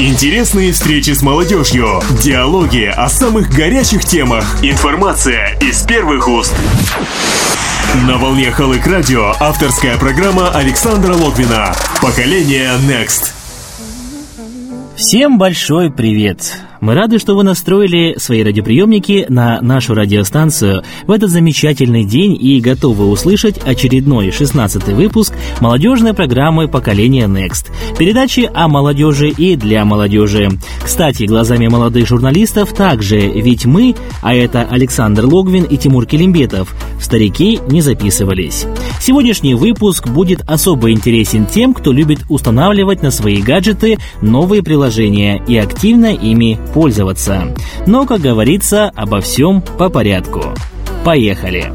Интересные встречи с молодежью, диалоги о самых горячих темах, информация из первых уст. На волне Халык Радио авторская программа Александра Логвина «Поколение Next». Всем большой привет! Мы рады, что вы настроили свои радиоприемники на нашу радиостанцию в этот замечательный день и готовы услышать очередной 16-й выпуск молодежной программы «Поколение Next». Передачи о молодежи и для молодежи. Кстати, глазами молодых журналистов также, ведь мы, а это Александр Логвин и Тимур Килимбетов, в старики не записывались. Сегодняшний выпуск будет особо интересен тем, кто любит устанавливать на свои гаджеты новые приложения и активно ими пользоваться. Но, как говорится, обо всем по порядку. Поехали!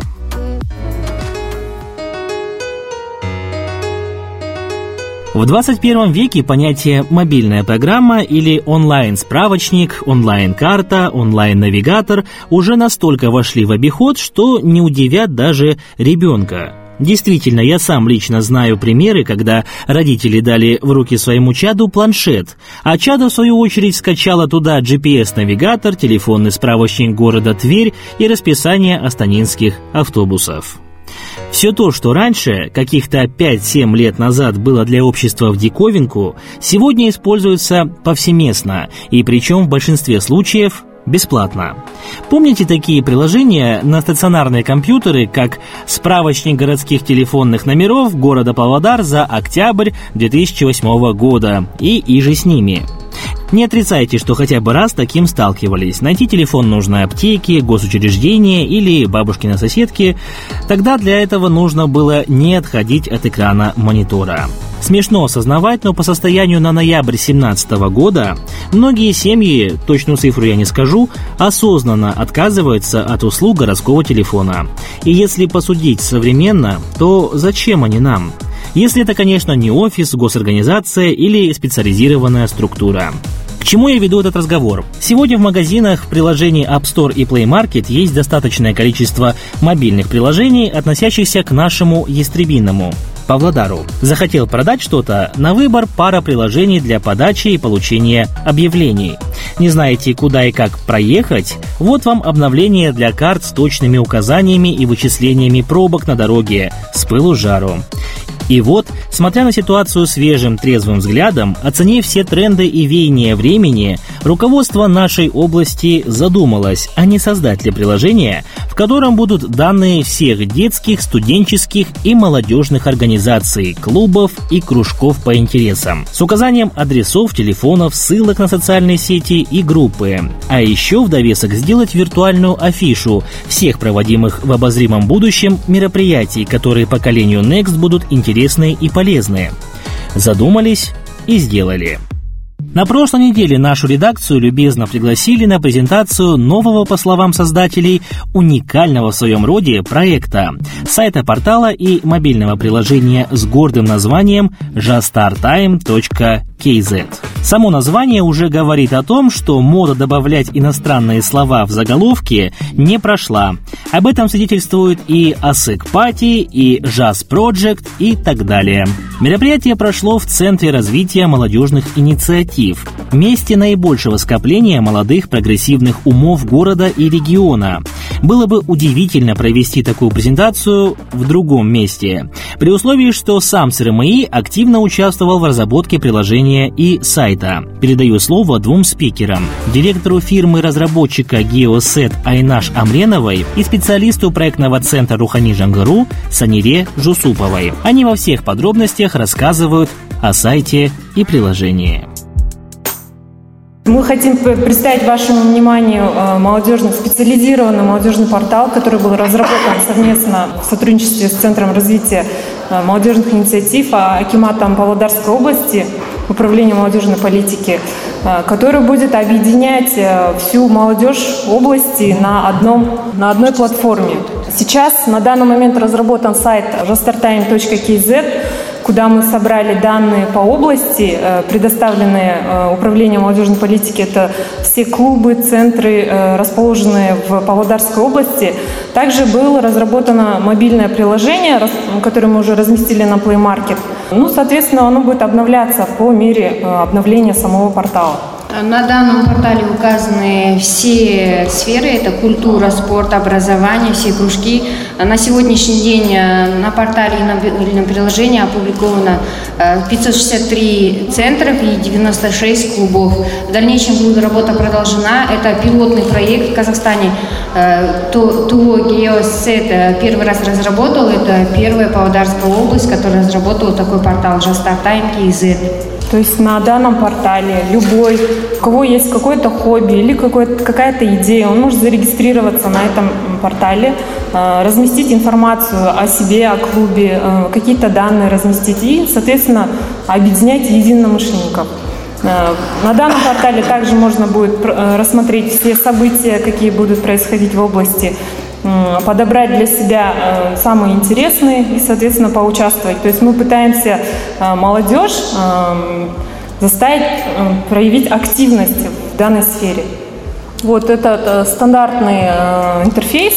В 21 веке понятие «мобильная программа» или «онлайн-справочник», «онлайн-карта», «онлайн-навигатор» уже настолько вошли в обиход, что не удивят даже ребенка. Действительно, я сам лично знаю примеры, когда родители дали в руки своему чаду планшет, а чадо, в свою очередь, скачало туда GPS-навигатор, телефонный справочник города Тверь и расписание астанинских автобусов. Все то, что раньше, каких-то 5-7 лет назад, было для общества в диковинку, сегодня используется повсеместно, и причем в большинстве случаев – бесплатно. Помните такие приложения на стационарные компьютеры, как «Справочник городских телефонных номеров города Павлодар за октябрь 2008 года» и же с ними? Не отрицайте, что хотя бы раз таким сталкивались. Найти телефон нужно аптеке, госучреждения или бабушкиной соседке. Тогда для этого нужно было не отходить от экрана монитора. Смешно осознавать, но по состоянию на ноябрь 2017 года многие семьи, точную цифру я не скажу, осознанно отказываются от услуг городского телефона. И если посудить современно, то зачем они нам? Если это, конечно, не офис, госорганизация или специализированная структура. К чему я веду этот разговор? Сегодня в магазинах, в приложении App Store и Play Market есть достаточное количество мобильных приложений, относящихся к нашему ястребиному Павлодару. Захотел продать что-то? На выбор пара приложений для подачи и получения объявлений. Не знаете, куда и как проехать? Вот вам обновление для карт с точными указаниями и вычислениями пробок на дороге с пылу жару. И вот, смотря на ситуацию свежим, трезвым взглядом, оценив все тренды и веяния времени, руководство нашей области задумалось, а не создать ли приложение, в котором будут данные всех детских, студенческих и молодежных организаций, клубов и кружков по интересам, с указанием адресов, телефонов, ссылок на социальные сети и группы. А еще в довесок сделать виртуальную афишу всех проводимых в обозримом будущем мероприятий, которые поколению Next будут интересны. Интересные и полезные. Задумались и сделали. На прошлой неделе нашу редакцию любезно пригласили на презентацию нового, по словам создателей, уникального в своем роде проекта, сайта, портала и мобильного приложения с гордым названием Jastar Time KZ. Само название уже говорит о том, что мода добавлять иностранные слова в заголовки не прошла. Об этом свидетельствуют и Асэк Пати, и Жаз Project и так далее. Мероприятие прошло в Центре развития молодежных инициатив, месте наибольшего скопления молодых прогрессивных умов города и региона. Было бы удивительно провести такую презентацию в другом месте, при условии, что сам СРМИ активно участвовал в разработке приложения и сайта. Передаю слово двум спикерам: директору фирмы-разработчика GeoSet Айнаш Амреновой и специалисту проектного центра Рухани-Жангару Санире Жусуповой. Они во всех подробностях рассказывают о сайте и приложении. Мы хотим представить вашему вниманию специализированный молодежный портал, который был разработан совместно в сотрудничестве с Центром развития молодежных инициатив, акиматом Павлодарской области, управлением молодежной политики, который будет объединять всю молодежь области на одной платформе. Сейчас на данный момент разработан сайт jastartime.kz, куда мы собрали данные по области, предоставленные Управлением молодежной политики. Это все клубы, центры, расположенные в Павлодарской области. Также было разработано мобильное приложение, которое мы уже разместили на Play Market. Ну, соответственно, оно будет обновляться по мере обновления самого портала. На данном портале указаны все сферы, это культура, спорт, образование, все кружки. На сегодняшний день на портале и на мобильном приложении опубликовано 563 центров и 96 клубов. В дальнейшем будет работа продолжена. Это пилотный проект в Казахстане. ТОО GeoSet первый раз разработал. Это первая Павлодарская область, которая разработала такой портал Jastar Time KZ. То есть на данном портале любой, у кого есть какое-то хобби или какая-то идея, он может зарегистрироваться на этом портале, разместить информацию о себе, о клубе, какие-то данные разместить и, соответственно, объединять единомышленников. На данном портале также можно будет рассмотреть все события, какие будут происходить в области, подобрать для себя самые интересные и, соответственно, поучаствовать. То есть мы пытаемся молодежь заставить проявить активность в данной сфере. Вот этот стандартный интерфейс.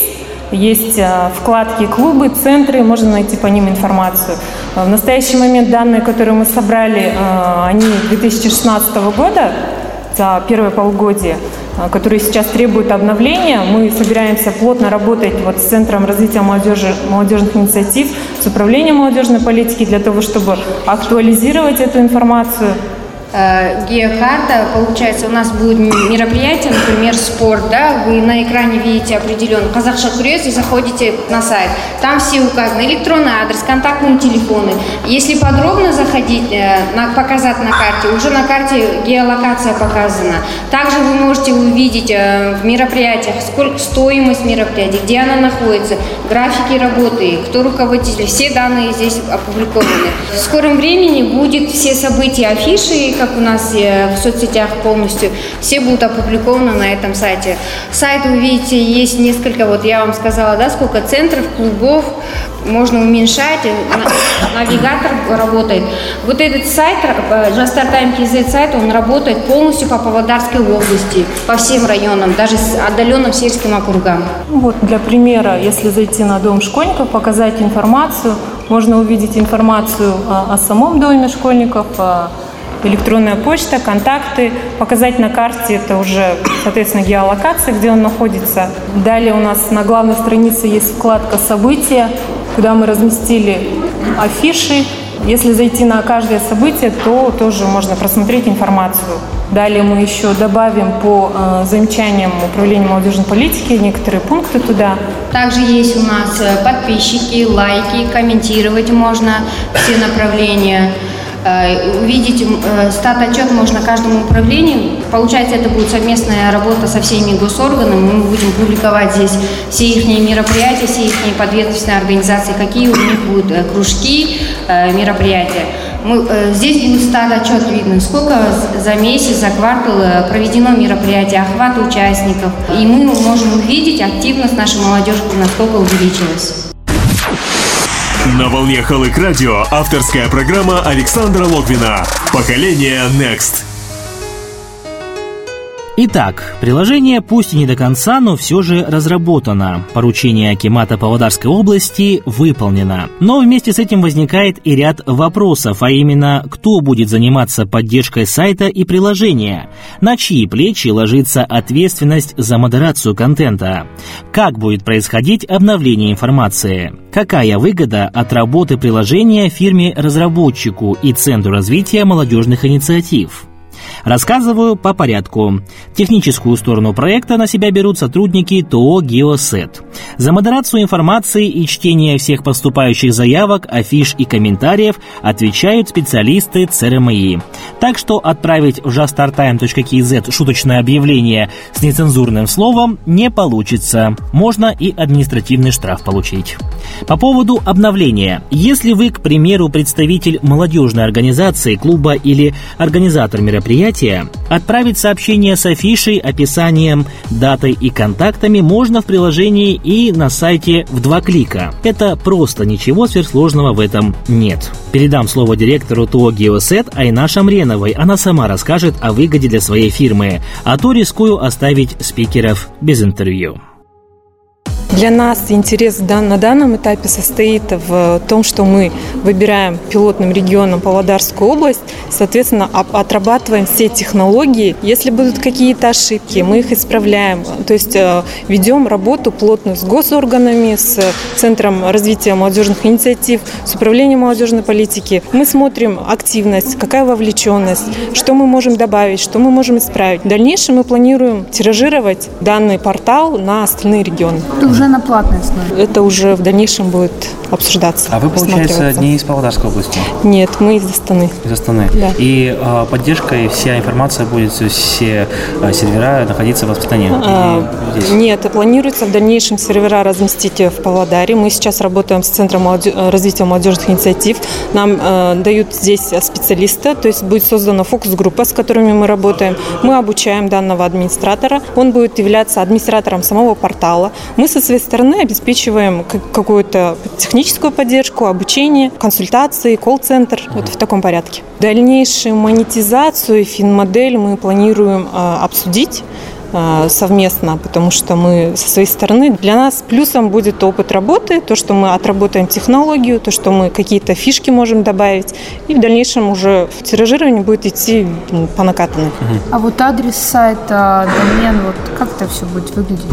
Есть вкладки «Клубы», «Центры», можно найти по ним информацию. В настоящий момент данные, которые мы собрали, они 2016 года, за первое полугодие, которые сейчас требуют обновления. Мы собираемся плотно работать вот с Центром развития молодежи, молодежных инициатив, с Управлением молодежной политики для того, чтобы актуализировать эту информацию. Геокарта, получается, у нас будет мероприятие, например, спорт, да, вы на экране видите определенный казахша курез и заходите на сайт, там все указаны, электронный адрес, контактные телефоны, если подробно заходить, показать на карте, уже на карте геолокация показана, также вы можете увидеть в мероприятиях, сколько стоимость мероприятий, где она находится, графики работы, кто руководитель, все данные здесь опубликованы. В скором времени будут все события, афиши, как у нас в соцсетях полностью, все будут опубликованы на этом сайте. Сайт, вы видите, есть несколько, вот я вам сказала, да, сколько центров, клубов, можно уменьшать, навигатор работает. Вот этот сайт, Jastar Time KZ сайт, он работает полностью по Павлодарской области, по всем районам, даже с отдаленным сельским округам. Вот для примера, если зайти на дом школьников, показать информацию, можно увидеть информацию о самом доме школьников, электронная почта, контакты, показать на карте, это уже, соответственно, геолокация, где он находится. Далее у нас на главной странице есть вкладка «События», куда мы разместили афиши. Если зайти на каждое событие, то тоже можно просмотреть информацию. Далее мы еще добавим по замечаниям Управления молодежной политики некоторые пункты туда. Также есть у нас подписчики, лайки, комментировать можно все направления. Увидеть стат-отчет можно каждому управлению. Получается, это будет совместная работа со всеми госорганами. Мы будем публиковать здесь все их мероприятия, все их подведомственные организации, какие у них будут кружки, мероприятия. Здесь будет стат-отчет видно, сколько за месяц, за квартал проведено мероприятие, охват участников. И мы можем увидеть активность нашей молодежи, насколько увеличилась. На волне Халык Радио авторская программа Александра Логвина «Поколение Next». Итак, приложение пусть и не до конца, но все же разработано. Поручение акимата Павлодарской области выполнено. Но вместе с этим возникает и ряд вопросов, а именно, кто будет заниматься поддержкой сайта и приложения? На чьи плечи ложится ответственность за модерацию контента? Как будет происходить обновление информации? Какая выгода от работы приложения фирме-разработчику и Центру развития молодежных инициатив? Рассказываю по порядку. Техническую сторону проекта на себя берут сотрудники ТОО «GeoSet». За модерацию информации и чтение всех поступающих заявок, афиш и комментариев отвечают специалисты ЦРМИ. Так что отправить в jastartime.kz шуточное объявление с нецензурным словом не получится. Можно и административный штраф получить. По поводу обновления. Если вы, к примеру, представитель молодежной организации, клуба или организатор мероприятия, мероприятия. Отправить сообщение с афишей, описанием, датой и контактами можно в приложении и на сайте в 2 клика. Это просто, ничего сверхсложного в этом нет. Передам слово директору ТОО «GeoSet» Айнаш Амреновой. Она сама расскажет о выгоде для своей фирмы, а то рискую оставить спикеров без интервью. Для нас интерес на данном этапе состоит в том, что мы выбираем пилотным регионом Павлодарскую область, соответственно, отрабатываем все технологии. Если будут какие-то ошибки, мы их исправляем. То есть ведем работу плотную с госорганами, с Центром развития молодежных инициатив, с Управлением молодежной политики. Мы смотрим активность, какая вовлеченность, что мы можем добавить, что мы можем исправить. В дальнейшем мы планируем тиражировать данный портал на остальные регионы. Это уже на платной основе? Это уже в дальнейшем будет обсуждаться. А вы, получается, не из Павлодарской области? Нет, мы из Астаны. Из Астаны. Да. И поддержка и вся информация будет, все сервера находиться в Астане? Нет, планируется в дальнейшем сервера разместить в Павлодаре. Мы сейчас работаем с Центром развития молодежных инициатив. Нам дают здесь специалиста, то есть будет создана фокус-группа, с которыми мы работаем. Мы обучаем данного администратора. Он будет являться администратором самого портала. Мы со своей стороны обеспечиваем какую-то техническую поддержку, обучение, консультации, колл-центр, вот в таком порядке. Дальнейшую монетизацию и финмодель мы планируем обсудить совместно, потому что мы со своей стороны, для нас плюсом будет опыт работы, то, что мы отработаем технологию, то, что мы какие-то фишки можем добавить, и в дальнейшем уже тиражирование будет идти по накатанной. А вот адрес сайта, домен, вот как это все будет выглядеть?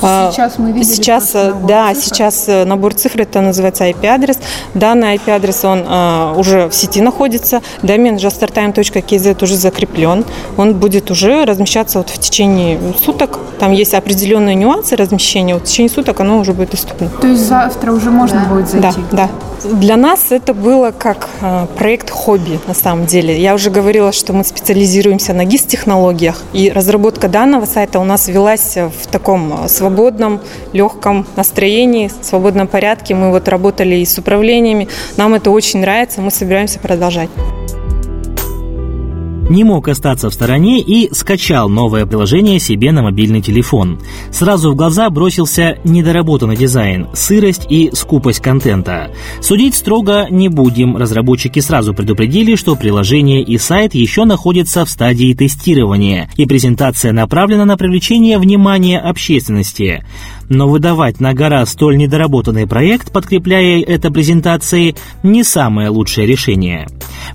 Сейчас мы видели сейчас набор цифр, это называется IP-адрес. Данный IP-адрес, он уже в сети находится, домен jastartime KZ уже закреплен, он будет уже размещаться вот в течение суток. Там есть определенные нюансы размещения. В течение суток оно уже будет доступно. То есть завтра уже можно будет зайти? Да. Для нас это было как проект хобби на самом деле. Я уже говорила, что мы специализируемся на GIS-технологиях. И разработка данного сайта у нас велась в таком свободном, легком настроении, в свободном порядке. Мы вот работали и с управлениями. Нам это очень нравится. Мы собираемся продолжать. Не мог остаться в стороне и скачал новое приложение себе на мобильный телефон. Сразу в глаза бросился недоработанный дизайн, сырость и скупость контента. Судить строго не будем. Разработчики сразу предупредили, что приложение и сайт еще находятся в стадии тестирования, и презентация направлена на привлечение внимания общественности. Но выдавать на гора столь недоработанный проект, подкрепляя это презентацией, не самое лучшее решение.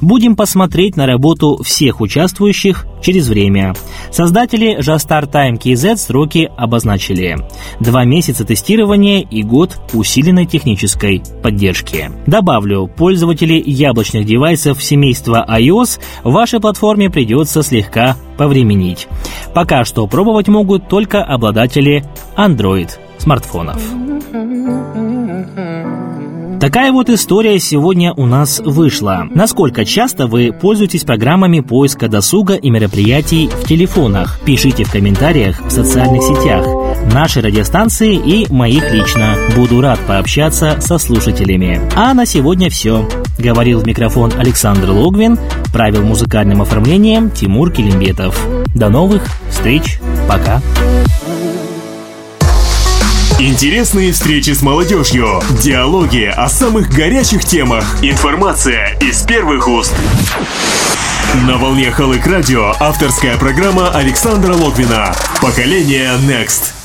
Будем посмотреть на работу всех участвующих через время. Создатели Jastar Time KZ сроки обозначили: 2 месяца тестирования и год усиленной технической поддержки. Добавлю, пользователи яблочных девайсов семейства iOS вашей платформе придется слегка повременить. Пока что пробовать могут только обладатели Android смартфонов. Такая вот история сегодня у нас вышла. Насколько часто вы пользуетесь программами поиска досуга и мероприятий в телефонах? Пишите в комментариях в социальных сетях нашей радиостанции и моих лично. Буду рад пообщаться со слушателями. А на сегодня все. Говорил в микрофон Александр Логвин, правил музыкальным оформлением Тимур Килимбетов. До новых встреч. Пока. Интересные встречи с молодежью, диалоги о самых горячих темах, информация из первых уст. На волне Халык Радио авторская программа Александра Логвина «Поколение Next».